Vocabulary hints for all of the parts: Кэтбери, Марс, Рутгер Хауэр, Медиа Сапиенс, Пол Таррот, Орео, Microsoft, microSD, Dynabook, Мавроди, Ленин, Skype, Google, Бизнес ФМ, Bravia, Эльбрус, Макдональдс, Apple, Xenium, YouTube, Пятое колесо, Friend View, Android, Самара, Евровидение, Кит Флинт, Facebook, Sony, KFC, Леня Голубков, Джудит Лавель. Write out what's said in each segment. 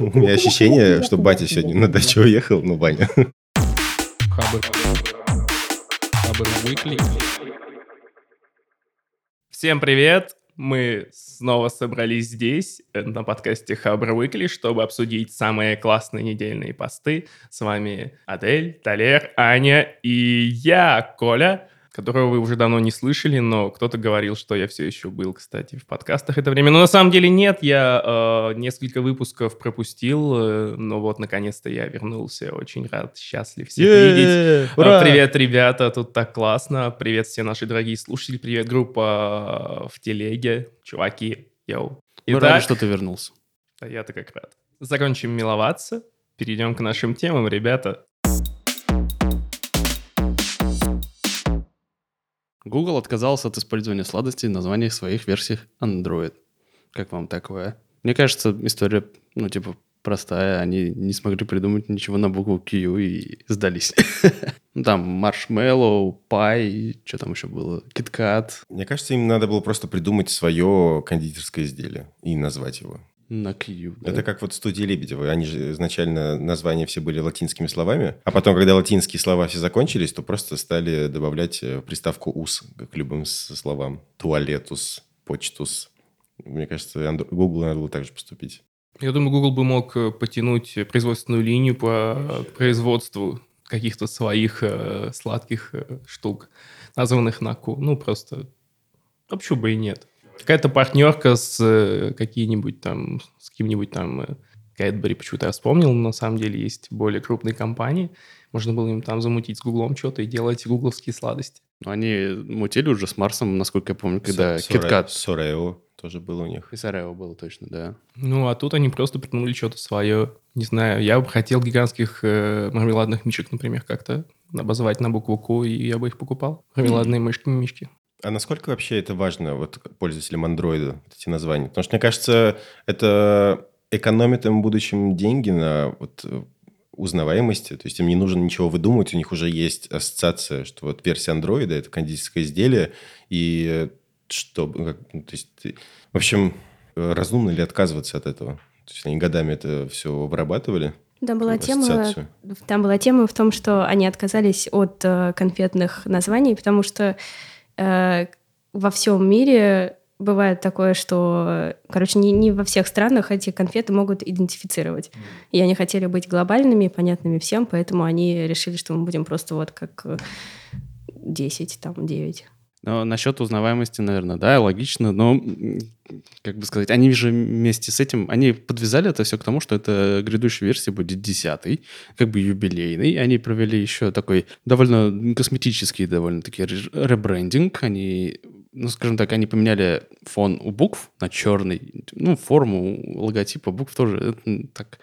У меня ощущение, что батя сегодня на дачу уехал, но баня. Habr Weekly. Всем привет! Мы снова собрались здесь, на подкасте Habr Weekly, чтобы обсудить самые классные недельные посты. С вами Адель, Талер, Аня и я, Коля, которого вы уже давно не слышали, но кто-то говорил, что я все еще был, кстати, в подкастах это время. Но на самом деле нет, я несколько выпусков пропустил, но вот, наконец-то я вернулся, очень рад, счастлив всех видеть. Ура! Привет, ребята, тут так классно, привет все наши дорогие слушатели, привет, группа в телеге, чуваки, йоу. Мы рады, что ты вернулся. А я-то как рад. Закончим миловаться, перейдем к нашим темам, ребята. Google отказался от использования сладостей в названиях своих версий Android. Как вам такое? Мне кажется, история, простая. Они не смогли придумать ничего на букву Q и сдались. Там маршмеллоу, пай, что там еще было? Киткат. Мне кажется, им надо было просто придумать свое кондитерское изделие и назвать его. На Q, да? Это как вот студия Лебедева. Они же изначально названия все были латинскими словами, а потом, когда латинские слова все закончились, то просто стали добавлять приставку «ус» к любым словам. Туалетус, почтус. Мне кажется, Google надо было так же поступить. Я думаю, Google бы мог потянуть производственную линию по производству каких-то своих сладких штук, названных на Q. Просто... А почему бы и нет? Какая-то партнерка с каким-нибудь там Кэтбери, почему-то я вспомнил, но на самом деле есть более крупные компании. Можно было им там замутить с Гуглом что-то и делать гугловские сладости. Ну, они мутили уже с Марсом, насколько я помню, когда Киткат. С Орео тоже было у них. И с Орео было точно, да. А тут они просто придумали что-то свое. Не знаю, я бы хотел гигантских мармеладных мишек, например, как-то обозвать на букву Q, и я бы их покупал. Мармеладные мишки. А насколько вообще это важно пользователям Андроида, эти названия? Потому что, мне кажется, это экономит им в будущем деньги на узнаваемости. То есть им не нужно ничего выдумывать, у них уже есть ассоциация, что версия Андроида – это кондитерское изделие. И что... в общем, разумно ли отказываться от этого? То есть они годами это все обрабатывали? Там была тема в том, что они отказались от конфетных названий, потому что во всем мире бывает такое, что, не во всех странах эти конфеты могут идентифицировать. И они хотели быть глобальными, понятными всем, поэтому они решили, что мы будем просто как 10, 9. Насчет узнаваемости, наверное, да, логично, но, они же вместе с этим, они подвязали это все к тому, что это грядущая версия будет 10-й, юбилейный. Они провели еще такой довольно косметический довольно-таки ребрендинг. Они поменяли фон у букв на черный, форму логотипа букв тоже. Это так.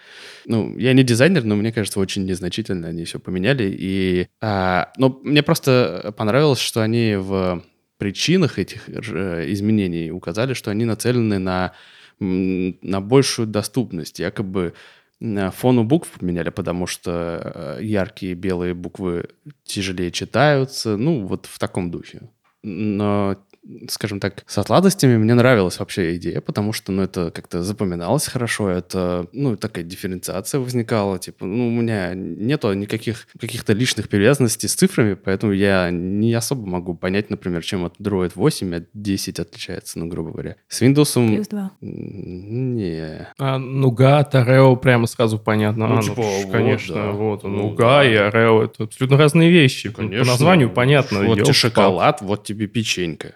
Я не дизайнер, но мне кажется, очень незначительно они все поменяли. Но мне просто понравилось, что они в причинах этих изменений указали, что они нацелены на большую доступность. Якобы фон у букв поменяли, потому что яркие белые буквы тяжелее читаются. В таком духе. Но... скажем так, со сладостями мне нравилась вообще идея, потому что, это как-то запоминалось хорошо, это, такая дифференциация возникала, у меня нету никаких каких-то личных привязанностей с цифрами, поэтому я не особо могу понять, например, чем Android 8 от 10 отличается, грубо говоря. С Windows... Плюс 2. Не. Нуга от Орео прямо сразу понятно. Конечно, Нуга и Орео — это абсолютно разные вещи. Конечно. По названию понятно. Вот тебе шоколад, вот тебе печенька.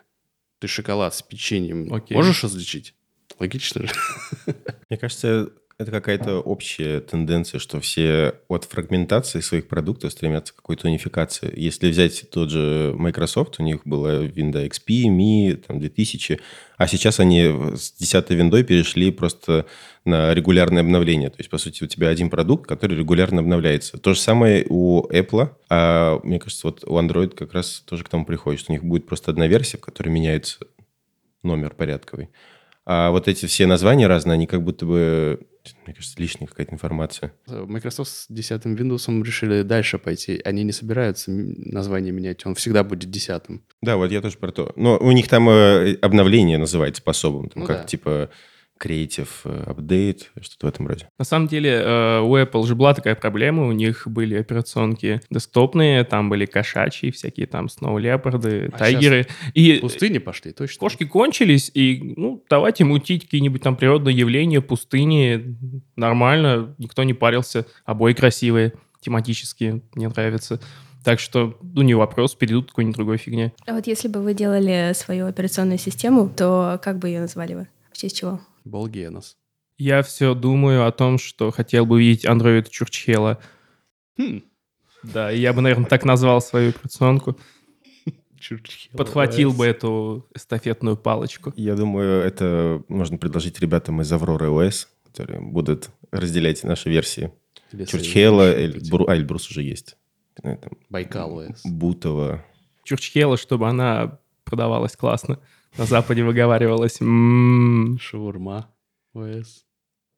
Ты шоколад с печеньем можешь различить? Логично же. Мне кажется, это какая-то общая тенденция, что все от фрагментации своих продуктов стремятся к какой-то унификации. Если взять тот же Microsoft, у них была Windows XP, Mi, 2000, а сейчас они с 10-й виндой перешли просто на регулярное обновление. То есть, по сути, у тебя один продукт, который регулярно обновляется. То же самое у Apple, а мне кажется, у Android как раз тоже к тому приходит, что у них будет просто одна версия, в которой меняется номер порядковый. А эти все названия разные, они как будто бы... Мне кажется, лишняя какая-то информация. Microsoft с 10-м Windows решили дальше пойти. Они не собираются название менять. Он всегда будет 10-м. Да, я тоже про то. Но у них там обновление называется по-особому. Там креатив апдейт, что-то в этом роде. На самом деле у Apple же была такая проблема, у них были операционки десктопные, там были кошачьи, всякие там сноу-леопарды, тайгеры. И пустыни пошли, точно. Кошки кончились, и ну давайте мутить какие-нибудь там природные явления, пустыни, нормально, никто не парился, обои красивые, тематические, мне нравятся. Так что, ну, не вопрос, перейдут к какой-нибудь другой фигне. А вот если бы вы делали свою операционную систему, то как бы ее назвали бы? В честь чего? Болгенос. Я все думаю о том, что хотел бы увидеть Android Чурчхела. Да, я бы, наверное, так назвал свою операционку. Подхватил бы эту эстафетную палочку. Я думаю, это можно предложить ребятам из Авроры ОС, которые будут разделять наши версии. Чурчхела, Эльбрус уже есть. Байкал ОС. Бутова. Чурчхела, чтобы она продавалась классно. На Западе выговаривалась. Шаурма ОС.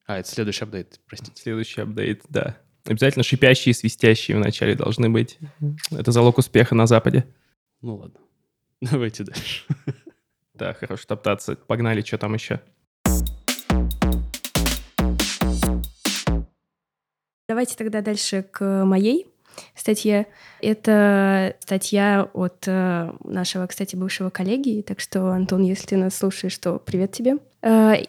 А, это следующий апдейт, простите. Следующий апдейт, да. Обязательно шипящие и свистящие вначале должны быть. Это залог успеха на Западе. Ну ладно, давайте дальше. Да, хорошо топтаться. Погнали, что там еще? Давайте тогда дальше к моей статье. Это статья от нашего, кстати, бывшего коллеги. Так что, Антон, если ты нас слушаешь, то привет тебе.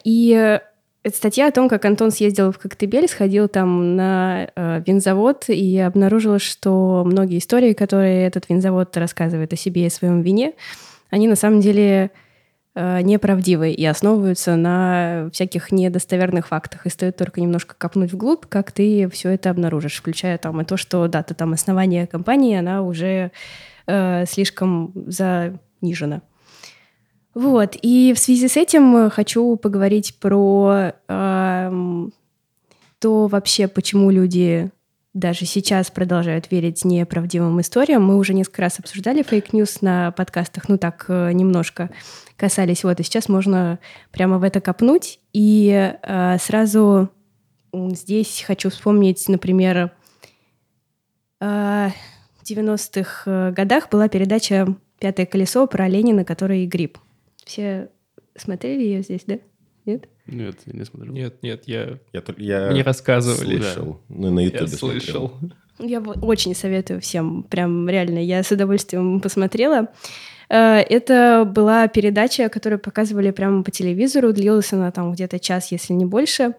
И это статья о том, как Антон съездил в Коктебель, сходил там на винзавод и обнаружил, что многие истории, которые этот винзавод рассказывает о себе и о своем вине, они на самом деле неправдивы и основываются на всяких недостоверных фактах. И стоит только немножко копнуть вглубь, как ты все это обнаружишь, включая там и то, что дата там основания компании, она уже слишком занижена. Вот. И в связи с этим хочу поговорить про то вообще, почему люди даже сейчас продолжают верить неправдивым историям. Мы уже несколько раз обсуждали фейк-ньюс на подкастах, ну так немножко касались. Вот, и сейчас можно прямо в это копнуть. И сразу здесь хочу вспомнить, например, в 90-х годах была передача «Пятое колесо» про Ленина, который грипп. Все смотрели ее здесь, да? Нет? Нет, я не смотрел. Я мне рассказывали. Слышал. Ну, на Ютубе слышал. Я очень советую всем, прям реально. Я с удовольствием посмотрела. Это была передача, которую показывали прямо по телевизору. Длилась она там где-то час, если не больше,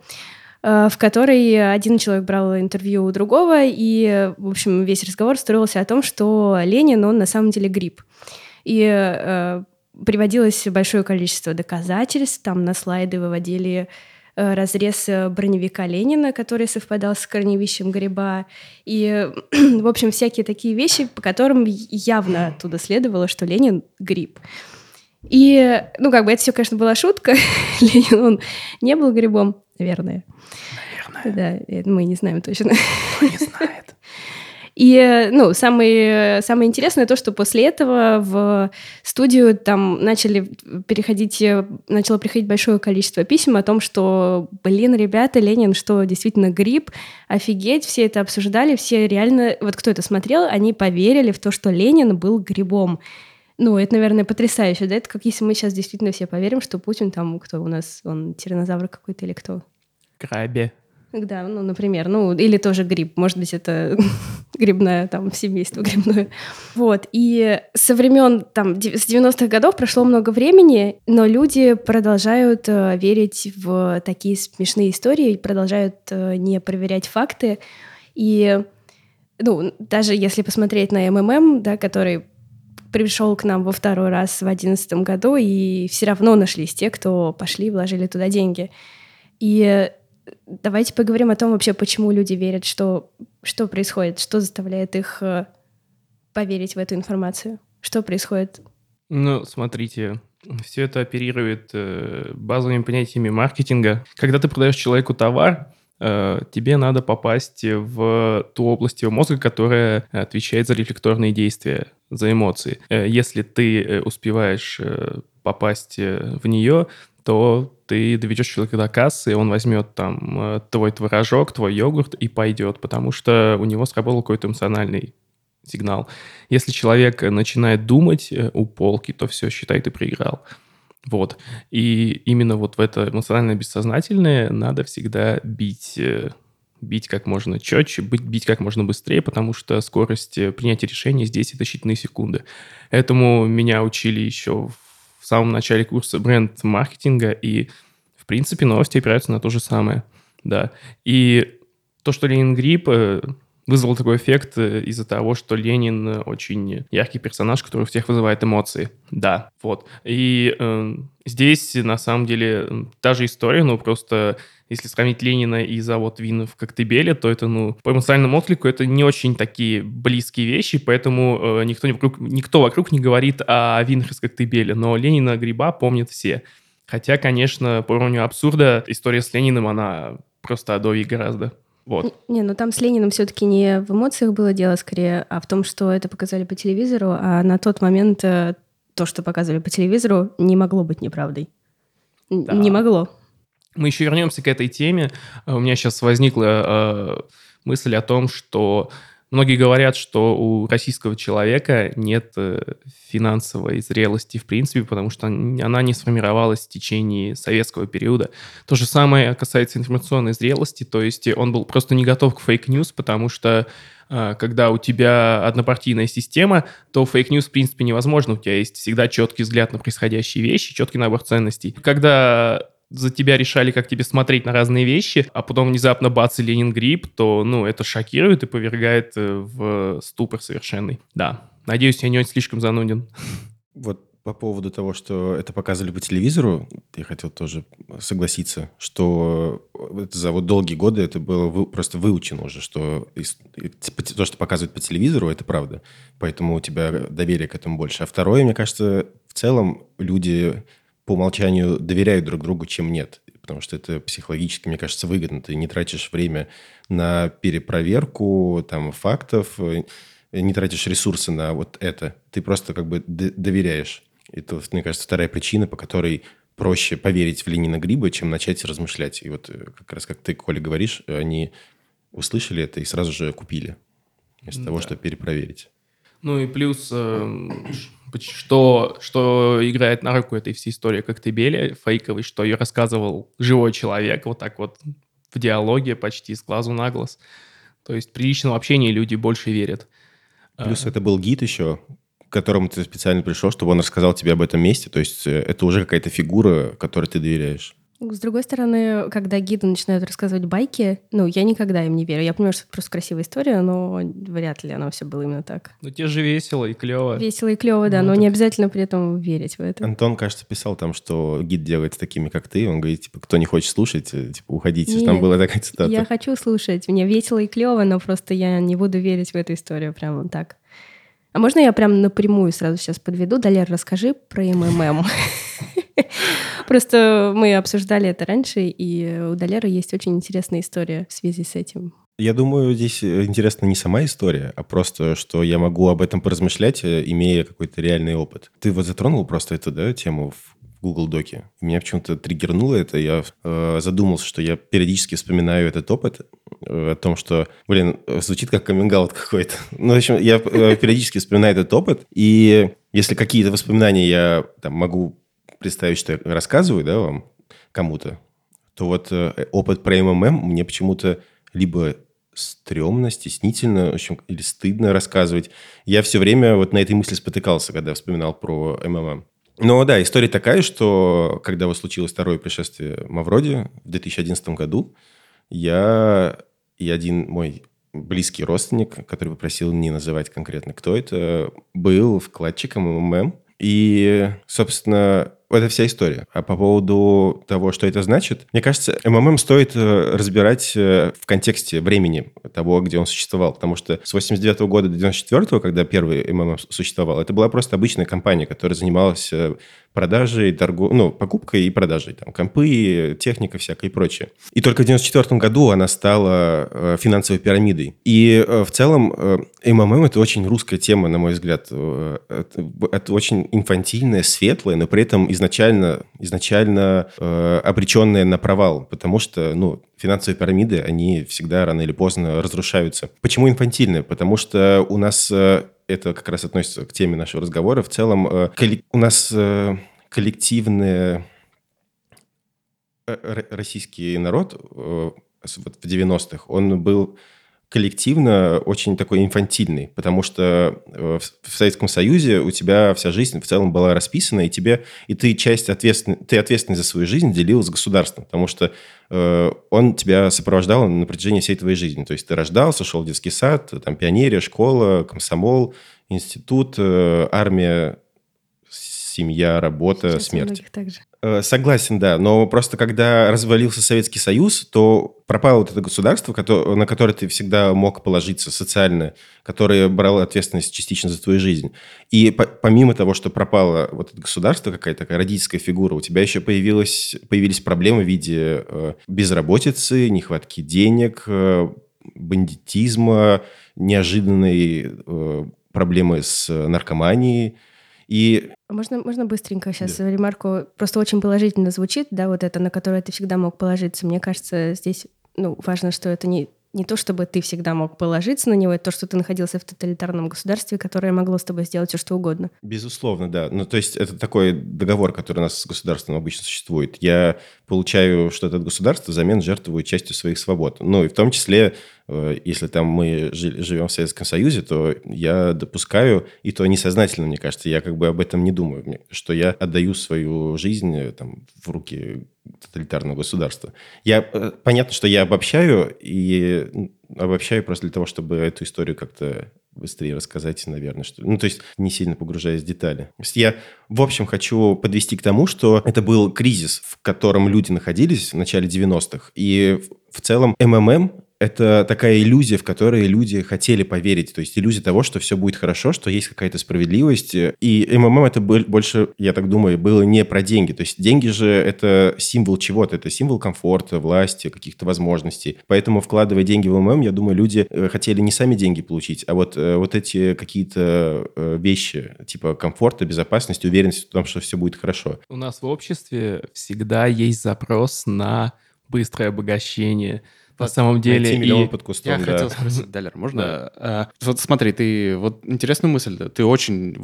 в которой один человек брал интервью у другого, и, в общем, весь разговор строился о том, что Ленин, он на самом деле грипп. И приводилось большое количество доказательств, там на слайды выводили разрез броневика Ленина, который совпадал с корневищем гриба, и, в общем, всякие такие вещи, по которым явно оттуда следовало, что Ленин — гриб. И, ну, как бы это все, конечно, была шутка, Ленин, он не был грибом, наверное. Наверное. Да, мы не знаем точно. Кто не знает. И, ну, самое интересное то, что после этого в студию там начало приходить большое количество писем о том, что, блин, ребята, Ленин, что, действительно грипп, офигеть, все это обсуждали, все реально, вот кто это смотрел, они поверили в то, что Ленин был грибом. Ну, это, наверное, потрясающе, да, это как если мы сейчас действительно все поверим, что Путин там, кто у нас, он тиранозавр какой-то или кто? Краби. Да, ну, например, ну, или тоже гриб, может быть, это грибное, там, семейство грибное. Вот, и со времен, там, с 90-х годов прошло много времени, но люди продолжают верить в такие смешные истории, продолжают не проверять факты, и, ну, даже если посмотреть на МММ, да, который пришел к нам во второй раз в 2011 году, и все равно нашлись те, кто пошли и вложили туда деньги. И давайте поговорим о том вообще, почему люди верят, что происходит, что заставляет их поверить в эту информацию, что происходит. Ну, смотрите, все это оперирует базовыми понятиями маркетинга. Когда ты продаешь человеку товар, тебе надо попасть в ту область его мозга, которая отвечает за рефлекторные действия, за эмоции. Если ты успеваешь попасть в нее, то ты доведешь человека до кассы, он возьмет там твой творожок, твой йогурт и пойдет, потому что у него сработал какой-то эмоциональный сигнал. Если человек начинает думать у полки, то все, считай, ты проиграл. Вот. И именно вот в это эмоционально-бессознательное надо всегда бить как можно четче, бить как можно быстрее, потому что скорость принятия решения здесь — это считанные секунды. Этому меня учили еще в самом начале курса бренд-маркетинга, и, в принципе, новости опираются на то же самое. Да. И то, что Ленин грипп, вызвал такой эффект из-за того, что Ленин очень яркий персонаж, который у всех вызывает эмоции. Да, вот. И здесь, на самом деле, та же история, но просто если сравнить Ленина и завод вин в Коктебеле, то это, по эмоциональному отклику это не очень такие близкие вещи, поэтому никто вокруг не говорит о винах из Коктебеля, но Ленина гриба помнят все. Хотя, конечно, по уровню абсурда история с Лениным, она просто адовье гораздо. Вот. Там с Лениным все-таки не в эмоциях было дело скорее, а в том, что это показали по телевизору, а на тот момент то, что показывали по телевизору, не могло быть неправдой. Да. Не могло. Мы еще вернемся к этой теме. У меня сейчас возникла мысль о том, что многие говорят, что у российского человека нет финансовой зрелости в принципе, потому что она не сформировалась в течение советского периода. То же самое касается информационной зрелости, то есть он был просто не готов к фейк-ньюс, потому что когда у тебя однопартийная система, то фейк-ньюс в принципе невозможно. У тебя есть всегда четкий взгляд на происходящие вещи, четкий набор ценностей. Когда за тебя решали, как тебе смотреть на разные вещи, а потом внезапно бац, и Ленин грипп, то, это шокирует и повергает в ступор совершенный. Да. Надеюсь, я не очень слишком зануден. Вот по поводу того, что это показывали по телевизору, я хотел тоже согласиться, что за долгие годы это было просто выучено уже, что то, что показывают по телевизору, это правда. Поэтому у тебя доверие к этому больше. А второе, мне кажется, в целом люди по умолчанию доверяют друг другу, чем нет. Потому что это психологически, мне кажется, выгодно. Ты не тратишь время на перепроверку фактов, не тратишь ресурсы на вот это. Ты просто как бы доверяешь. Это, мне кажется, вторая причина, по которой проще поверить в Ленина гриба, чем начать размышлять. И вот как раз, как ты, Коля, говоришь, они услышали это и сразу же купили. Вместо того, чтобы перепроверить. И плюс, что играет на руку этой всей истории Коктебеля фейковой, что ее рассказывал живой человек вот так вот в диалоге почти с глазу на глаз. То есть при личном общении люди больше верят. Плюс это был гид еще, к которому ты специально пришел, чтобы он рассказал тебе об этом месте. То есть это уже какая-то фигура, которой ты доверяешь. С другой стороны, когда гиды начинают рассказывать байки, я никогда им не верю. Я понимаю, что это просто красивая история, но вряд ли оно все было именно так. Тебе же весело и клево. Весело и клево, да, но не обязательно при этом верить в это. Антон, кажется, писал там, что гид делает с такими, как ты. Он говорит, кто не хочет слушать, уходите. Нет, там была такая цитата. Я хочу слушать. Мне весело и клево, но просто я не буду верить в эту историю прямо так. А можно я прям напрямую сразу сейчас подведу? Далер, расскажи про МММ. Просто мы обсуждали это раньше, и у Далера есть очень интересная история в связи с этим. Я думаю, здесь интересна не сама история, а просто, что я могу об этом поразмышлять, имея какой-то реальный опыт. Ты вот затронул просто эту тему в Google Доке. Меня почему-то триггернуло это. Я задумался, что я периодически вспоминаю этот опыт о том, что, звучит как каминг-аут какой-то. В общем, я периодически вспоминаю этот опыт, и если какие-то воспоминания я могу представить, что я рассказываю вам кому-то, то вот опыт про МММ мне почему-то либо стрёмно, стеснительно, в общем, или стыдно рассказывать. Я все время вот на этой мысли спотыкался, когда вспоминал про МММ. Но да, история такая, что когда вот случилось второе пришествие Мавроди в 2011 году, я и один мой близкий родственник, который попросил не называть конкретно, кто это, был вкладчиком МММ. И, собственно, это вся история. А по поводу того, что это значит, мне кажется, МММ стоит разбирать в контексте времени того, где он существовал. Потому что с 89 года до 94, когда первый МММ существовал, это была просто обычная компания, которая занималась продажей, покупкой и продажей. Компы, техника всякая и прочее. И только в 94 году она стала финансовой пирамидой. И в целом МММ – это очень русская тема, на мой взгляд. Это очень инфантильная, светлая, но при этом изначально обреченная на провал. Потому что финансовые пирамиды, они всегда рано или поздно разрушаются. Почему инфантильная? Потому что у нас... Это как раз относится к теме нашего разговора. В целом у нас коллективный российский народ в 90-х, он был коллективно очень такой инфантильный, потому что в Советском Союзе у тебя вся жизнь в целом была расписана, и ты ответственность за свою жизнь делил с государством, потому что он тебя сопровождал на протяжении всей твоей жизни. То есть ты рождался, шел в детский сад, там пионерия, школа, комсомол, институт, армия, семья, работа, сейчас смерть. Согласен, да. Но просто когда развалился Советский Союз, то пропало вот это государство, на которое ты всегда мог положиться социально, которое брало ответственность частично за твою жизнь. И помимо того, что пропало вот это государство, какая-то такая родительская фигура, у тебя еще появились проблемы в виде безработицы, нехватки денег, бандитизма, неожиданные проблемы с наркоманией. Можно быстренько сейчас ремарку? Просто очень положительно звучит, да, вот это, на которое ты всегда мог положиться. Мне кажется, здесь важно, что это не то, чтобы ты всегда мог положиться на него, это то, что ты находился в тоталитарном государстве, которое могло с тобой сделать все, что угодно. Безусловно, да. То есть это такой договор, который у нас с государством обычно существует. Я получаю что-то от государства, взамен жертвую частью своих свобод. И в том числе, если там мы живем в Советском Союзе, то я допускаю, и то несознательно, мне кажется, я как бы об этом не думаю, что я отдаю свою жизнь там, в руки тоталитарного государства. Понятно, что я обобщаю, и обобщаю просто для того, чтобы эту историю как-то быстрее рассказать, наверное. То есть не сильно погружаясь в детали. Я, в общем, хочу подвести к тому, что это был кризис, в котором люди находились в начале 90-х, и в целом МММ... Это такая иллюзия, в которой люди хотели поверить. То есть иллюзия того, что все будет хорошо, что есть какая-то справедливость. И МММ это больше, я так думаю, было не про деньги. То есть деньги же это символ чего-то. Это символ комфорта, власти, каких-то возможностей. Поэтому, вкладывая деньги в МММ, я думаю, люди хотели не сами деньги получить, а вот эти какие-то вещи, типа комфорта, безопасности, уверенности в том, что все будет хорошо. У нас в обществе всегда есть запрос на быстрое обогащение. На самом деле... хотел спросить, Далер, можно? Да. Вот смотри, ты... Вот интересную мысль, да? Ты очень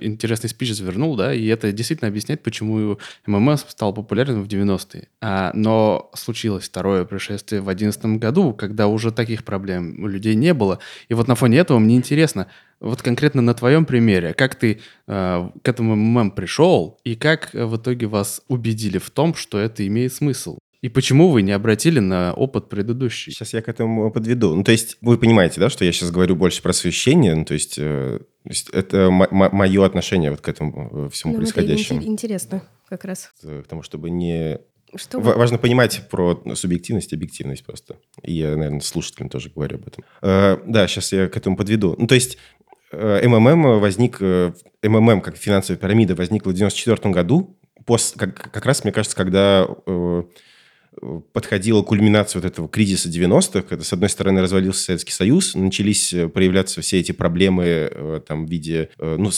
интересный спич завернул, да? И это действительно объясняет, почему МММ стал популярным в 90-е. Но случилось второе пришествие в 2011 году, когда уже таких проблем у людей не было. И вот на фоне этого мне интересно, вот конкретно на твоем примере, как ты к этому МММ пришел, и как в итоге вас убедили в том, что это имеет смысл? И почему вы не обратили на опыт предыдущий? Сейчас я к этому подведу. То есть вы понимаете, да, что я сейчас говорю больше про освещение, то есть это мое отношение вот к этому всему происходящему. Это интересно как раз. Потому чтобы не... Важно понимать про субъективность и объективность просто. И я, наверное, слушателям тоже говорю об этом. Да, сейчас я к этому подведу. То есть... МММ как финансовая пирамида возникла в 1994 году, как раз, мне кажется, когда... подходила кульминация вот этого кризиса 90-х, когда, с одной стороны, развалился Советский Союз, начались проявляться все эти проблемы там, в виде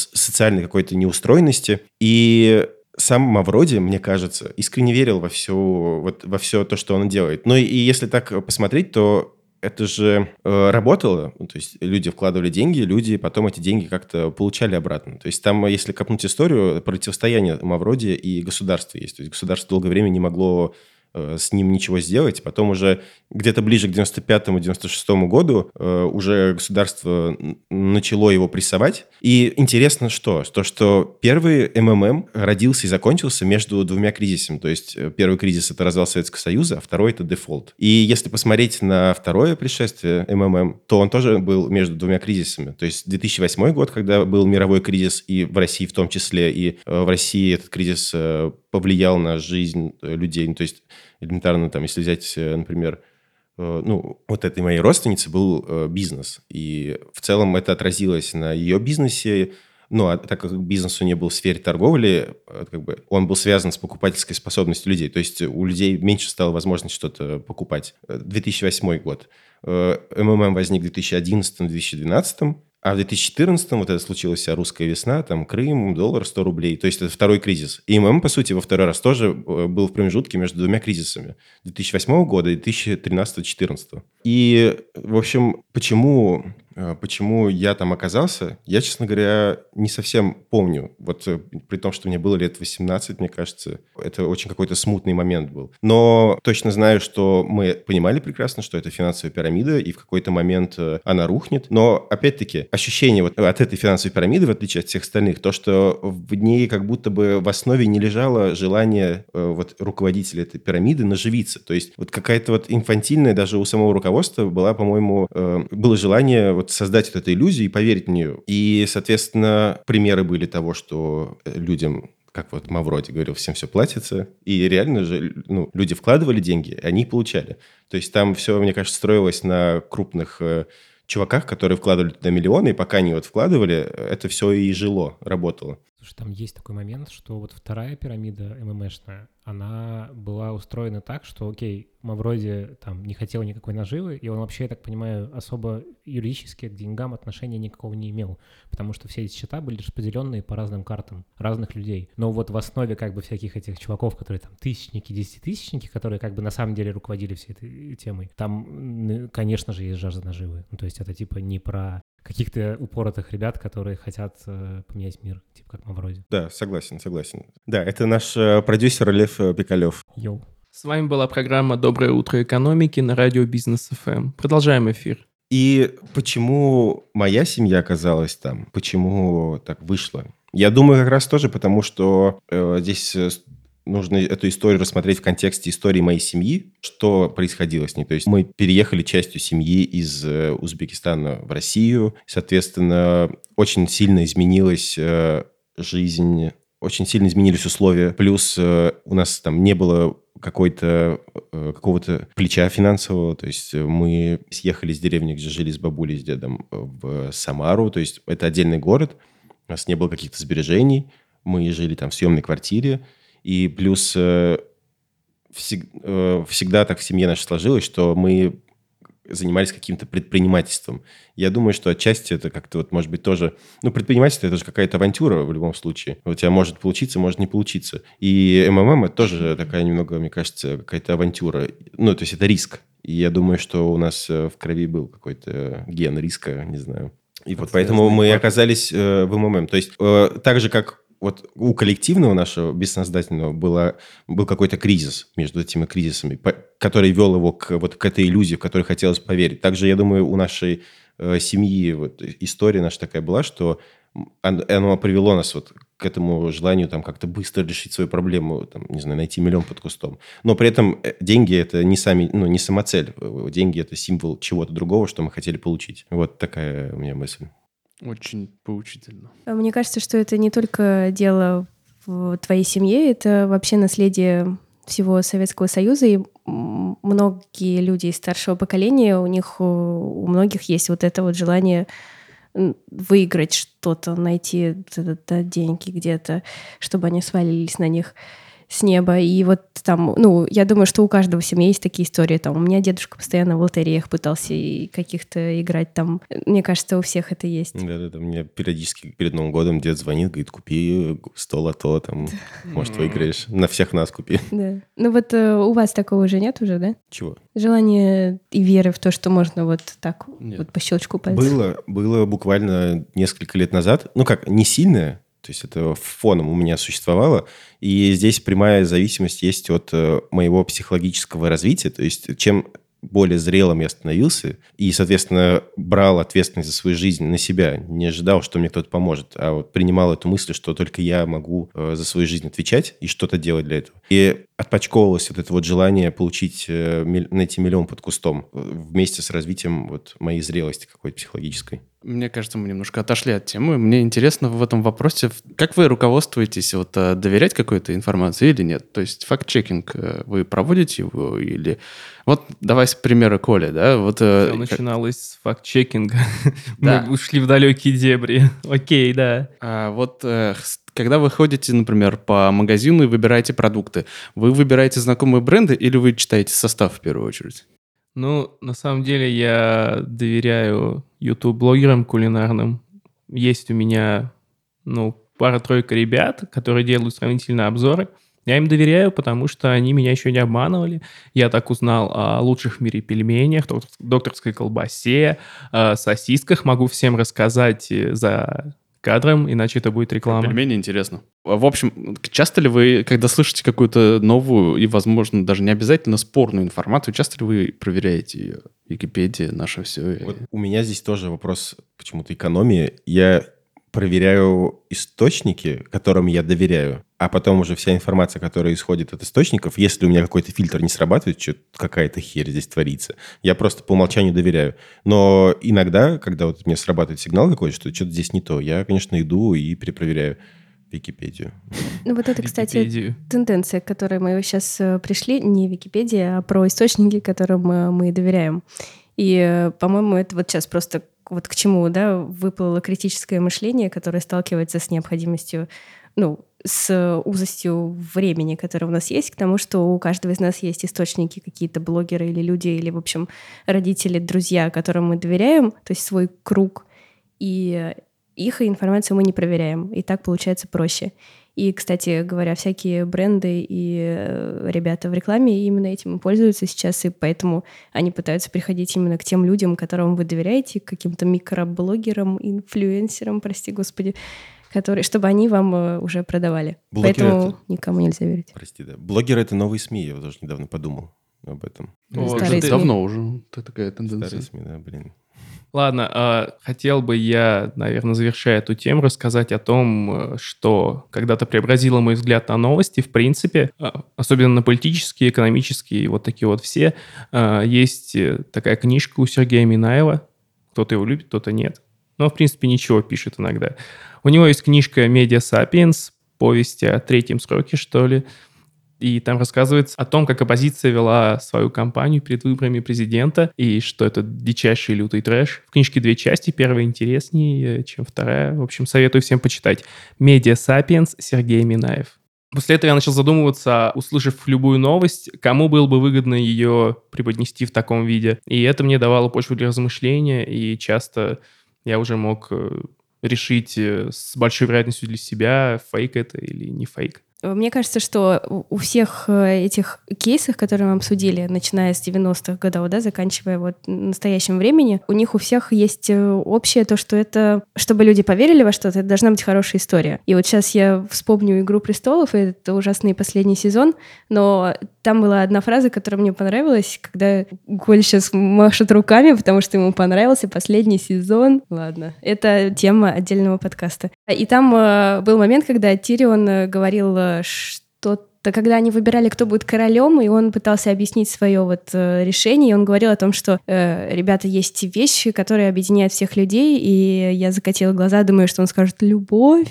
социальной какой-то неустроенности. И сам Мавроди, мне кажется, искренне верил во все то, что он делает. И если так посмотреть, то это же работало. То есть люди вкладывали деньги, люди потом эти деньги как-то получали обратно. То есть там, если копнуть историю, противостояние Мавроди и государства есть. То есть государство долгое время не могло с ним ничего сделать. Потом уже где-то ближе к 95-96 году уже государство начало его прессовать. И интересно что первый МММ родился и закончился между двумя кризисами. То есть первый кризис – это развал Советского Союза, а второй – это дефолт. И если посмотреть на второе пришествие МММ, то он тоже был между двумя кризисами. То есть 2008 год, когда был мировой кризис и в России в том числе, и в России этот кризис повлиял на жизнь людей. То есть элементарно, там, если взять, например, вот этой моей родственницы был бизнес. И в целом это отразилось на ее бизнесе. А так как бизнес у нее был в сфере торговли, как бы он был связан с покупательской способностью людей. То есть у людей меньше стало возможность что-то покупать. 2008 год. МММ возник в 2011-2012. А в 2014-м вот это случилась русская весна, там Крым, доллар, 100 рублей. То есть это второй кризис. И МММ, по сути, во второй раз тоже был в промежутке между двумя кризисами. 2008 года и 2013-2014. И, в общем, почему я там оказался, я, честно говоря, не совсем помню. Вот при том, что мне было лет 18, мне кажется, это очень какой-то смутный момент был. Но точно знаю, что мы понимали прекрасно, что это финансовая пирамида, и в какой-то момент она рухнет. Но, опять-таки, ощущение вот от этой финансовой пирамиды, в отличие от всех остальных, то, что в ней как будто бы в основе не лежало желание вот руководителя этой пирамиды наживиться. То есть вот какая-то вот инфантильная даже у самого руководства была, по-моему, было желание вот создать вот эту иллюзию и поверить в нее. И, соответственно, примеры были того, что людям, как вот Мавроди говорил, всем все платится. И реально же люди вкладывали деньги, они их получали. То есть там все, мне кажется, строилось на крупных чуваках, которые вкладывали туда миллионы, и пока они вот вкладывали, это все и жило, работало. Слушай, там есть такой момент, что вот вторая пирамида МММшная, она была устроена так, что, окей, Мавроди там не хотел никакой наживы, и он вообще, я так понимаю, особо юридически к деньгам отношения никакого не имел, потому что все эти счета были распределенные по разным картам разных людей. Но вот в основе как бы всяких этих чуваков, которые там тысячники, десятитысячники, которые как бы на самом деле руководили всей этой темой, там, конечно же, есть жажда наживы. Ну, то есть это типа не про каких-то упоротых ребят, которые хотят поменять мир, типа как Мавроди. Да, согласен. Да, это наш продюсер Лев Пикалев. Йоу. С вами была программа «Доброе утро экономики» на радио Бизнес ФМ. Продолжаем эфир. И почему моя семья оказалась там? Почему так вышло? Я думаю, как раз тоже потому, что здесь нужно эту историю рассмотреть в контексте истории моей семьи, что происходило с ней. То есть мы переехали частью семьи из Узбекистана в Россию. Соответственно, очень сильно изменилась жизнь, очень сильно изменились условия. Плюс у нас там не было какого-то плеча финансового. То есть мы съехали с деревни, где жили с бабулей, с дедом, в Самару. То есть это отдельный город. У нас не было каких-то сбережений. Мы жили там в съемной квартире. И плюс всегда так в семье нашей сложилось, что мы занимались каким-то предпринимательством. Я думаю, что отчасти это как-то вот, может быть, тоже... предпринимательство – это же какая-то авантюра в любом случае. У тебя может получиться, может не получиться. И МММ – это тоже такая немного, мне кажется, какая-то авантюра. То есть это риск. И я думаю, что у нас в крови был какой-то ген риска, не знаю. И вот поэтому мы оказались в МММ. То есть так же, как вот у коллективного нашего бессознательного был какой-то кризис между этими кризисами, который вел его к этой иллюзии, в которую хотелось поверить. Также, я думаю, у нашей семьи история наша такая была, что оно привело нас к этому желанию там как-то быстро решить свою проблему, там, не знаю, найти миллион под кустом. Но при этом деньги – это не самоцель. Деньги – это символ чего-то другого, что мы хотели получить. Вот такая у меня мысль. Очень поучительно. Мне кажется, что это не только дело в твоей семье, это вообще наследие всего Советского Союза, и многие люди из старшего поколения, у многих есть это желание выиграть что-то, найти деньги где-то, чтобы они свалились на них с неба. И я думаю, что у каждого в семье есть такие истории. У меня дедушка постоянно в лотереях пытался и каких-то играть там. Мне кажется, у всех это есть. Да. Мне периодически перед Новым годом дед звонит, говорит, купи 100 лото, может, выиграешь. На всех нас купи. Да. У вас такого же нет уже, да? Чего? Желание и веры в то, что можно по щелчку пальцев. Было буквально несколько лет назад. Не сильное, то есть это фоном у меня существовало. И здесь прямая зависимость есть от моего психологического развития. То есть чем более зрелым я становился и, соответственно, брал ответственность за свою жизнь на себя, не ожидал, что мне кто-то поможет, а принимал эту мысль, что только я могу за свою жизнь отвечать и что-то делать для этого. И отпочковалось это желание найти миллион под кустом вместе с развитием моей зрелости какой-то психологической. Мне кажется, мы немножко отошли от темы. Мне интересно в этом вопросе, как вы руководствуетесь, доверять какой-то информации или нет? То есть факт-чекинг вы проводите его или... давай с примера Коля, да? Все начиналось с факт-чекинга. Мы ушли в далекие дебри. Окей, да. Когда вы ходите, например, по магазину и выбираете продукты, вы выбираете знакомые бренды или вы читаете состав в первую очередь? На самом деле я доверяю YouTube-блогерам кулинарным. Есть у меня, пара-тройка ребят, которые делают сравнительные обзоры. Я им доверяю, потому что они меня еще не обманывали. Я так узнал о лучших в мире пельменях, докторской колбасе, сосисках. Могу всем рассказать за кадром, иначе это будет реклама. Пельмени интересно. В общем, часто ли вы, когда слышите какую-то новую и, возможно, даже не обязательно спорную информацию, часто ли вы проверяете ее? Википедия, наше все? Вот у меня здесь тоже вопрос почему-то экономии. Я проверяю источники, которым я доверяю, а потом уже вся информация, которая исходит от источников, если у меня какой-то фильтр не срабатывает, что-то какая-то херь здесь творится, я просто по умолчанию доверяю. Но иногда, когда вот у меня срабатывает сигнал какой-то, что что-то здесь не то, я, конечно, иду и перепроверяю Википедию. Ну вот это, кстати, Википедию. Тенденция, к которой мы сейчас пришли, не Википедия, а про источники, которым мы доверяем. И, по-моему, это вот сейчас просто вот к чему, да, выплыло критическое мышление, которое сталкивается с необходимостью, ну, с узостью времени, которое у нас есть, к тому, что у каждого из нас есть источники, какие-то блогеры или люди, или, в общем, родители, друзья, которым мы доверяем, то есть свой круг, и их информацию мы не проверяем, и так получается проще. И, кстати говоря, всякие бренды и ребята в рекламе именно этим и пользуются сейчас, и поэтому они пытаются приходить именно к тем людям, которым вы доверяете, к каким-то микроблогерам, инфлюенсерам, прости господи, которые, чтобы они вам уже продавали. Блогеры поэтому это... никому нельзя верить. Прости, да. Блогеры — это новые СМИ, я даже недавно подумал об этом. О, это давно уже такая тенденция. Старые СМИ, да, блин. Ладно, хотел бы я, наверное, завершая эту тему, рассказать о том, что когда-то преобразило мой взгляд на новости. В принципе, особенно на политические, экономические, вот такие вот все. Есть такая книжка у Сергея Минаева. Кто-то его любит, кто-то нет. Но, в принципе, ничего, пишет иногда. У него есть книжка «Медиа Сапиенс», повесть о третьем сроке, что ли. И там рассказывается о том, как оппозиция вела свою кампанию перед выборами президента, и что это дичайший лютый трэш. В книжке 2 части, первая интереснее, чем вторая. В общем, советую всем почитать. «Медиа Сапиенс», Сергей Минаев. После этого я начал задумываться, услышав любую новость, кому было бы выгодно ее преподнести в таком виде. И это мне давало почву для размышления, и часто я уже мог решить с большой вероятностью для себя, фейк это или не фейк. Мне кажется, что у всех этих кейсов, которые мы обсудили, начиная с 90-х годов, да, заканчивая вот настоящим временем, у них у всех есть общее то, что это... Чтобы люди поверили во что-то, это должна быть хорошая история. И вот сейчас я вспомню «Игру престолов», и это ужасный последний сезон, но там была одна фраза, которая мне понравилась, когда Коль сейчас машет руками, потому что ему понравился последний сезон. Ладно, это тема отдельного подкаста. И там был момент, когда Тирион говорил что-то, когда они выбирали, кто будет королем, и он пытался объяснить свое вот решение, и он говорил о том, что, ребята, есть вещи, которые объединяют всех людей, и я закатила глаза, думаю, что он скажет «любовь»,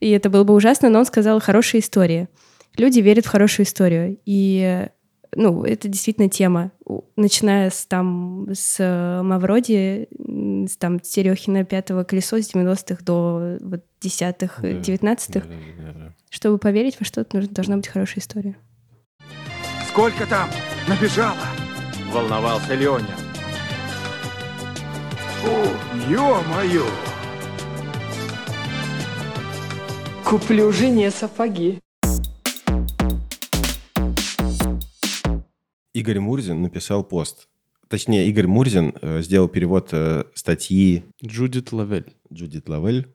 и это было бы ужасно, но он сказал «хорошая история». Люди верят в хорошую историю, и... Ну, это действительно тема, начиная с Мавроди, с там Терехина «Пятого колесо» с 90-х до вот, 10-х, да, 19-х. Да. Чтобы поверить во что-то, должна быть хорошая история. Сколько там набежало? Волновался Леня. Фу, ё-моё! Куплю жене сапоги. Игорь Мурзин написал пост. Точнее, Игорь Мурзин сделал перевод статьи... Джудит Лавель.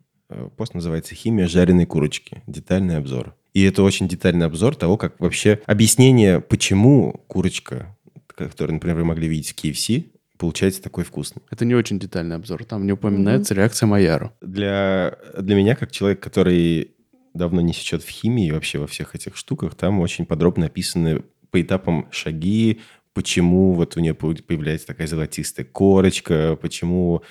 Пост называется «Химия жареной курочки. Детальный обзор». И это очень детальный обзор того, как вообще... Объяснение, почему курочка, которую, например, вы могли видеть в KFC, получается такой вкусный. Это не очень детальный обзор. Там не упоминается реакция Майяру. Для меня, как человек, который давно не сечет в химии и вообще во всех этих штуках, там очень подробно описаны... по этапам шаги, почему вот у нее появляется такая золотистая корочка, почему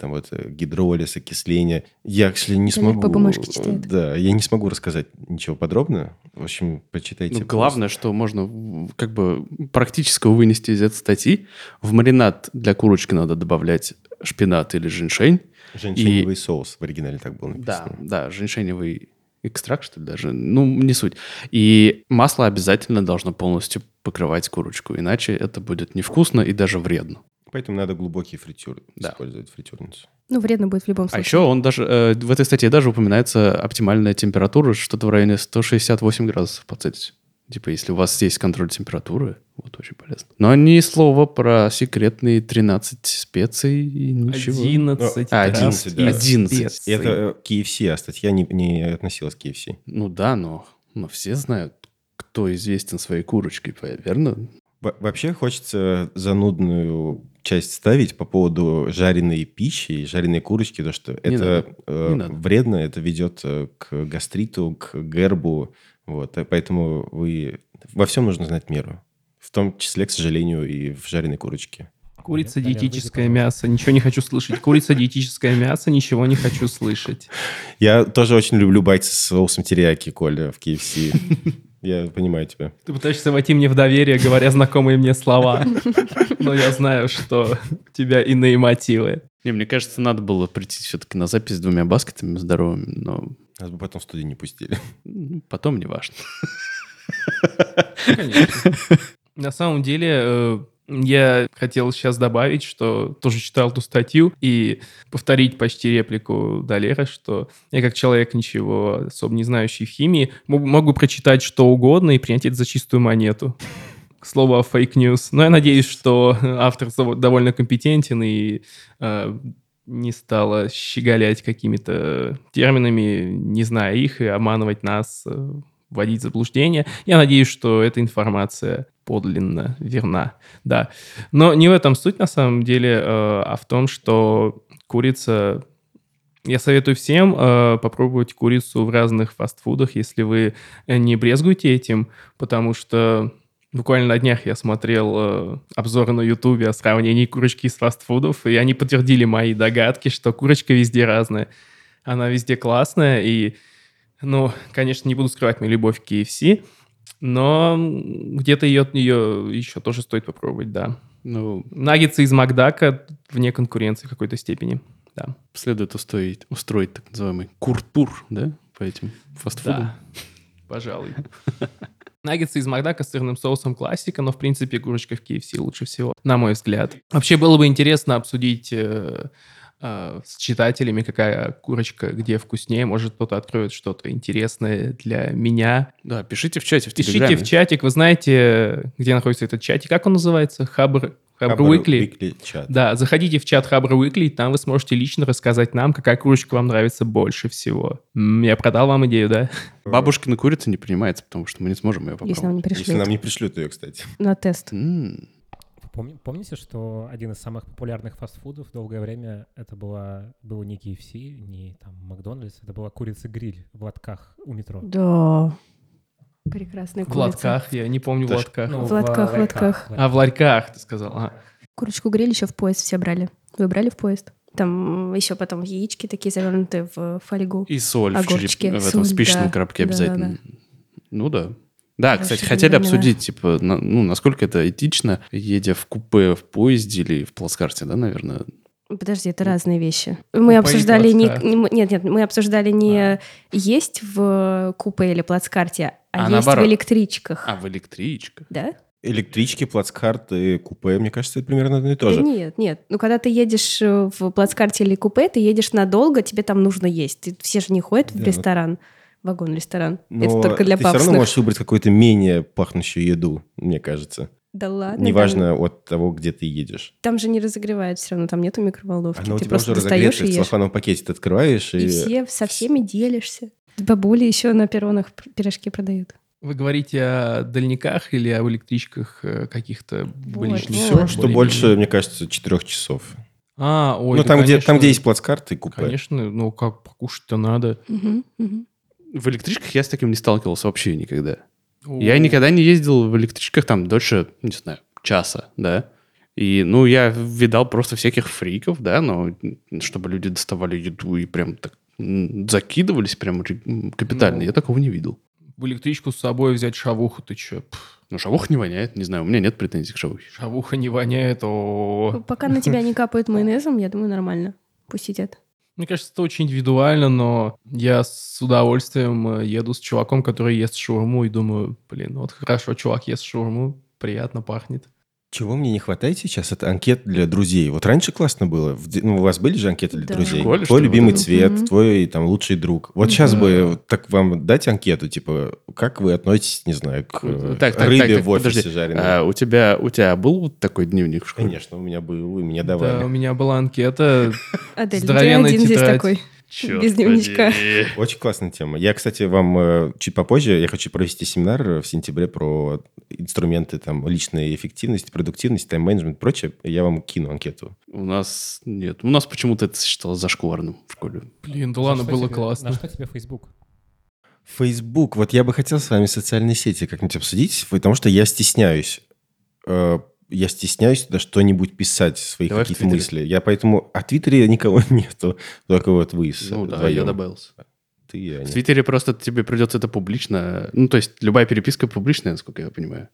там вот гидролиз, окисление. Я, кстати, не смогу... по бумажке читает. Да, я не смогу рассказать ничего подробно. В общем, почитайте. Ну, главное, что можно как бы практически вынести из этой статьи. В маринад для курочки надо добавлять шпинат или женьшень. Женьшеневый соус в оригинале так было написано. Да, женьшеневый... экстракт, что ли, даже? Ну, не суть. И масло обязательно должно полностью покрывать курочку, иначе это будет невкусно и даже вредно. Поэтому надо глубокие фритюры использовать, фритюрницу. Ну, вредно будет в любом случае. А еще он даже в этой статье даже упоминается оптимальная температура, что-то в районе 168 градусов по Цельсию. Типа, если у вас есть контроль температуры, вот очень полезно. Но ни слова про секретные 13 специй и ничего. 11. 11. Это KFC, а статья не относилась к KFC. Ну да, но все знают, кто известен своей курочкой, верно? Вообще хочется занудную часть ставить по поводу жареной пищи и жареной курочки, потому что это вредно, это ведет к гастриту, к гербу. Вот, поэтому во всем нужно знать меру. В том числе, к сожалению, и в жареной курочке. Курица, диетическое мясо. Ничего не хочу слышать. Курица, диетическое мясо. Ничего не хочу слышать. Я тоже очень люблю байт с соусом терияки, Коля, в KFC. Я понимаю тебя. Ты пытаешься войти мне в доверие, говоря знакомые мне слова. Но я знаю, что у тебя иные мотивы. Мне кажется, надо было прийти все-таки на запись с двумя баскетами здоровыми, но... Нас бы потом в студию не пустили. Потом не важно. Конечно. На самом деле, я хотел сейчас добавить, что тоже читал ту статью, и повторить почти реплику Долера, что я как человек, ничего особо не знающий в химии, могу прочитать что угодно и принять это за чистую монету. К слову о фейк-ньюс. Но я надеюсь, что автор довольно компетентен и... не стала щеголять какими-то терминами, не зная их, и обманывать нас, вводить в заблуждение. Я надеюсь, что эта информация подлинно верна. Да. Но не в этом суть, на самом деле, а в том, что курица... Я советую всем попробовать курицу в разных фастфудах, если вы не брезгуете этим, потому что... Буквально на днях я смотрел обзоры на Ютубе о сравнении курочки с фастфудов, и они подтвердили мои догадки, что курочка везде разная. Она везде классная, и, конечно, не буду скрывать мою любовь к KFC, но где-то ее еще тоже стоит попробовать, да. Наггетсы из Макдака вне конкуренции в какой-то степени, да. Следует устроить так называемый куртур, да, по этим фастфудам? Да, пожалуй. Наггетсы из Макдака с сырным соусом классика, но, в принципе, курочка в KFC лучше всего, на мой взгляд. Вообще, было бы интересно обсудить с читателями, какая курочка где вкуснее. Может, кто-то откроет что-то интересное для меня. Да, пишите в чате, в Телеграме. Пишите в чатик. Вы знаете, где находится этот чатик? Как он называется? Habr Weekly. Да, заходите в чат Habr Weekly, там вы сможете лично рассказать нам, какая курочка вам нравится больше всего. Я продал вам идею, да? Бабушкина курица не принимается, потому что мы не сможем ее попробовать. Если нам не пришлют ее, кстати. На тест. Помните, что один из самых популярных фастфудов долгое время это был не KFC, не там Макдональдс, это была курица-гриль в лотках у метро. Да. Прекрасная курица. В лотках, я не помню в лотках. Ну, в лотках. А, в ларьках, ты сказал. Ага. Курочку-гриль еще в поезд все брали. Вы брали в поезд? Там еще потом яички такие завернутые в фольгу. И соль огурчики. В этом спичечном коробке обязательно. Да. Ну да. Да, кстати, хотели обсудить, типа, насколько это этично, едя в купе, в поезде или в плацкарте, да, наверное? Подожди, это разные вещи. Мы обсуждали не есть в купе или плацкарте, а есть наоборот. В электричках. А в электричках? Да. Электрички, плацкарты, купе, мне кажется, это примерно одно и то же. Да нет. Когда ты едешь в плацкарте или купе, ты едешь надолго, тебе там нужно есть. Все же не ходят в ресторан. Вагон-ресторан. Это только для пафосных. Ты все равно можешь выбрать какую-то менее пахнущую еду, мне кажется. Да ладно. Неважно от того, где ты едешь. Там же не разогревают все равно, там нету микроволновки. Она у тебя уже разогретая, в целлофановом пакете ты открываешь. И все со всеми делишься. Бабули еще на перронах пирожки продают. Вы говорите о дальниках или о электричках каких-то ближних? Все, что больше, мне кажется, 4 часов. Там, где есть плацкарты, купе. Конечно, как покушать-то надо. В электричках я с таким не сталкивался вообще никогда. Я никогда не ездил в электричках там дольше, не знаю, часа, да. И, я видал просто всяких фриков, да, но чтобы люди доставали еду и прям так закидывались прям капитально, я такого не видел. В электричку с собой взять шавуху, ты че? Шавуха не воняет, не знаю, у меня нет претензий к шавухе. Шавуха не воняет, Пока на тебя не капает майонезом, я думаю, нормально. Пусть едят. Мне кажется, это очень индивидуально, но я с удовольствием еду с чуваком, который ест шаурму, и думаю, хорошо, чувак ест шаурму, приятно пахнет. Чего мне не хватает сейчас? Это анкет для друзей. Вот раньше классно было. Ну, у вас были же анкеты для друзей? Школе, твой любимый цвет, твой там лучший друг. Вот сейчас бы так вам дать анкету, типа, как вы относитесь, не знаю, к рыбе в офисе жареной. А у тебя был вот такой дневник в школе? Конечно, у меня был, и мне давали. Да, у меня была анкета. Здоровенная тетрадь. Черт, без дневничка. Очень классная тема. Я, кстати, вам чуть попозже, я хочу провести семинар в сентябре про инструменты там, личной эффективности, продуктивности, тайм-менеджмент и прочее. Я вам кину анкету. У нас нет. У нас почему-то это считалось зашкварным в школе. Блин, да ладно, было классно. На что тебе Facebook? Facebook. Вот я бы хотел с вами социальные сети как-нибудь обсудить, потому что я стесняюсь. Я стесняюсь туда что-нибудь писать, свои давай какие-то мысли. Я поэтому... А в Твиттере никого нету. Только вот вы с вдвоем. Ну да, я добавился. Ты и я нет. В Твиттере просто тебе придется это публично... Ну, то есть, любая переписка публичная, насколько я понимаю.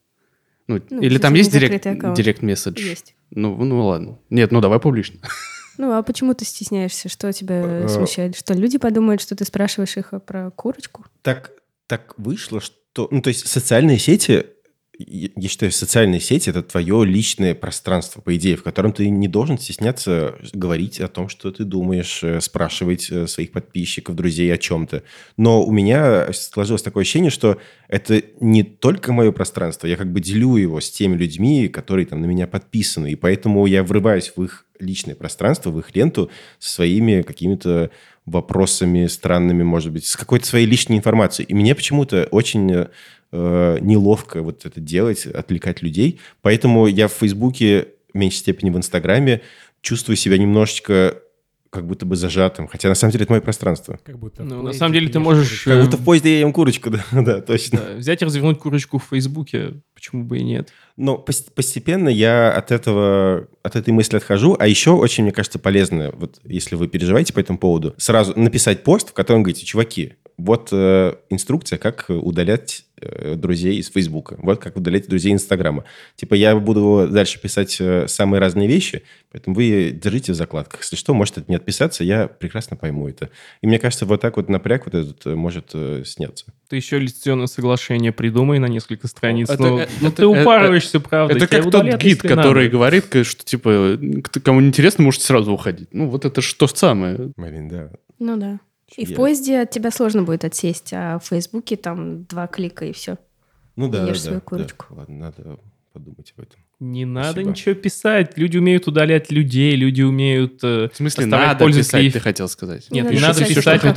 Ну или там есть директ-месседж? Есть. Ну, ладно. Нет, ну давай публично. Ну, а почему ты стесняешься? Что тебя смущает? Что люди подумают, что ты спрашиваешь их про курочку? Так вышло, что... Ну, то есть, социальные сети... Я считаю, социальные сети – это твое личное пространство, по идее, в котором ты не должен стесняться говорить о том, что ты думаешь, спрашивать своих подписчиков, друзей о чем-то. Но у меня сложилось такое ощущение, что это не только мое пространство, я как бы делю его с теми людьми, которые там на меня подписаны, и поэтому я врываюсь в их личное пространство, в их ленту со своими какими-то вопросами странными, может быть, с какой-то своей личной информацией. И мне почему-то очень... неловко вот это делать, отвлекать людей. Поэтому я в Фейсбуке, в меньшей степени в Инстаграме, чувствую себя немножечко как будто бы зажатым. Хотя, на самом деле, это мое пространство. Как будто на самом деле, ты можешь... Как будто в поезде я ем курочку, да, точно. Да, взять и развернуть курочку в Фейсбуке, почему бы и нет. Но постепенно я от этой мысли отхожу. А еще очень, мне кажется, полезно, вот если вы переживаете по этому поводу, сразу написать пост, в котором говорите: чуваки, вот инструкция, как удалять друзей из Фейсбука. Вот как удалять друзей Инстаграма. Типа я буду дальше писать самые разные вещи, поэтому вы держите в закладках. Если что, может это не отписаться, я прекрасно пойму это. И мне кажется, вот так вот напряг вот этот может сняться. Ты еще лицензионное соглашение придумай на несколько страниц. Ты упарываешься, правда. Это как тот гид, который говорит, что типа кому неинтересно, можете сразу уходить. Ну вот это что самое. Блин, да. Ну да. И в поезде от тебя сложно будет отсесть, а в Фейсбуке там 2 клика и все. Ну да, ешь свою курочку. Да. Ладно, надо подумать об этом. Не надо ничего писать. Люди умеют удалять людей, люди умеют... В смысле, надо писать, их... ты хотел сказать? Нет, не надо писать вот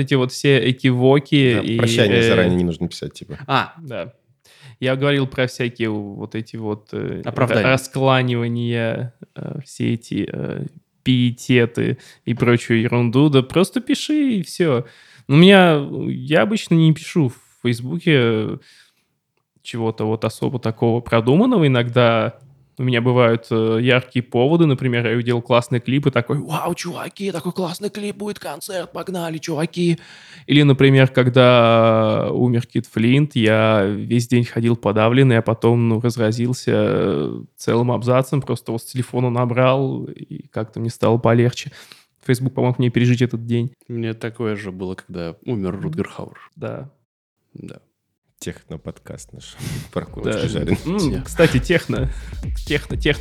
эти все экивоки. Да, и... Прощание заранее не нужно писать, типа. А, да. Я говорил про всякие вот эти вот... Раскланивания, все эти... пиететы и прочую ерунду, да просто пиши, и все. Я обычно не пишу в Фейсбуке чего-то вот особо такого продуманного. Иногда у меня бывают яркие поводы, например, я увидел классный клип и такой: вау, чуваки, такой классный клип, будет концерт, погнали, чуваки. Или, например, когда умер Кит Флинт, я весь день ходил подавленный, а потом разразился целым абзацем, просто вот с телефона набрал, и как-то мне стало полегче. Facebook помог мне пережить этот день. Мне такое же было, когда умер Рутгер Хауэр. Да. Техно-подкаст наш про курочки жареные. Кстати, техно.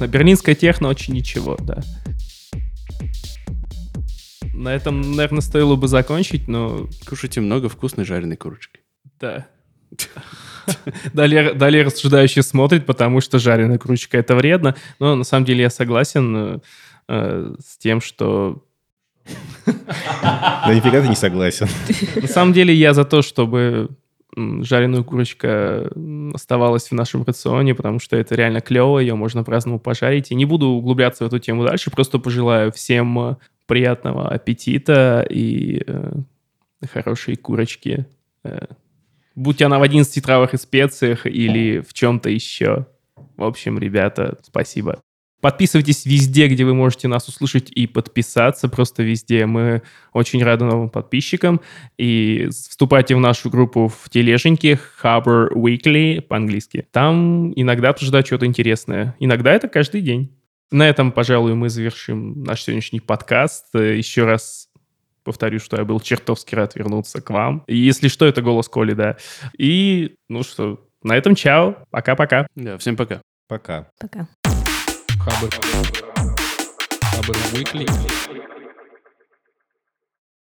Берлинская техно очень ничего, да. На этом, наверное, стоило бы закончить, но... Кушайте много вкусной жареной курочки. Да. Далее рассуждающий смотрит, потому что жареная курочка — это вредно. Но на самом деле я согласен с тем, что... Да нифига ты не согласен. На самом деле я за то, чтобы... жареная курочка оставалась в нашем рационе, потому что это реально клево, ее можно по-разному пожарить. И не буду углубляться в эту тему дальше, просто пожелаю всем приятного аппетита и хорошей курочки. Будь она в 11 травах и специях или в чем-то еще. В общем, ребята, спасибо. Подписывайтесь везде, где вы можете нас услышать и подписаться, просто везде. Мы очень рады новым подписчикам. И вступайте в нашу группу в тележеньке Habr Weekly по-английски. Там иногда обсуждают что-то интересное. Иногда это каждый день. На этом, пожалуй, мы завершим наш сегодняшний подкаст. Еще раз повторю, что я был чертовски рад вернуться к вам. Если что, это голос Коли, да. И, ну что, на этом чао. Пока-пока. Да, всем пока. Пока. Пока. Habr Weekly.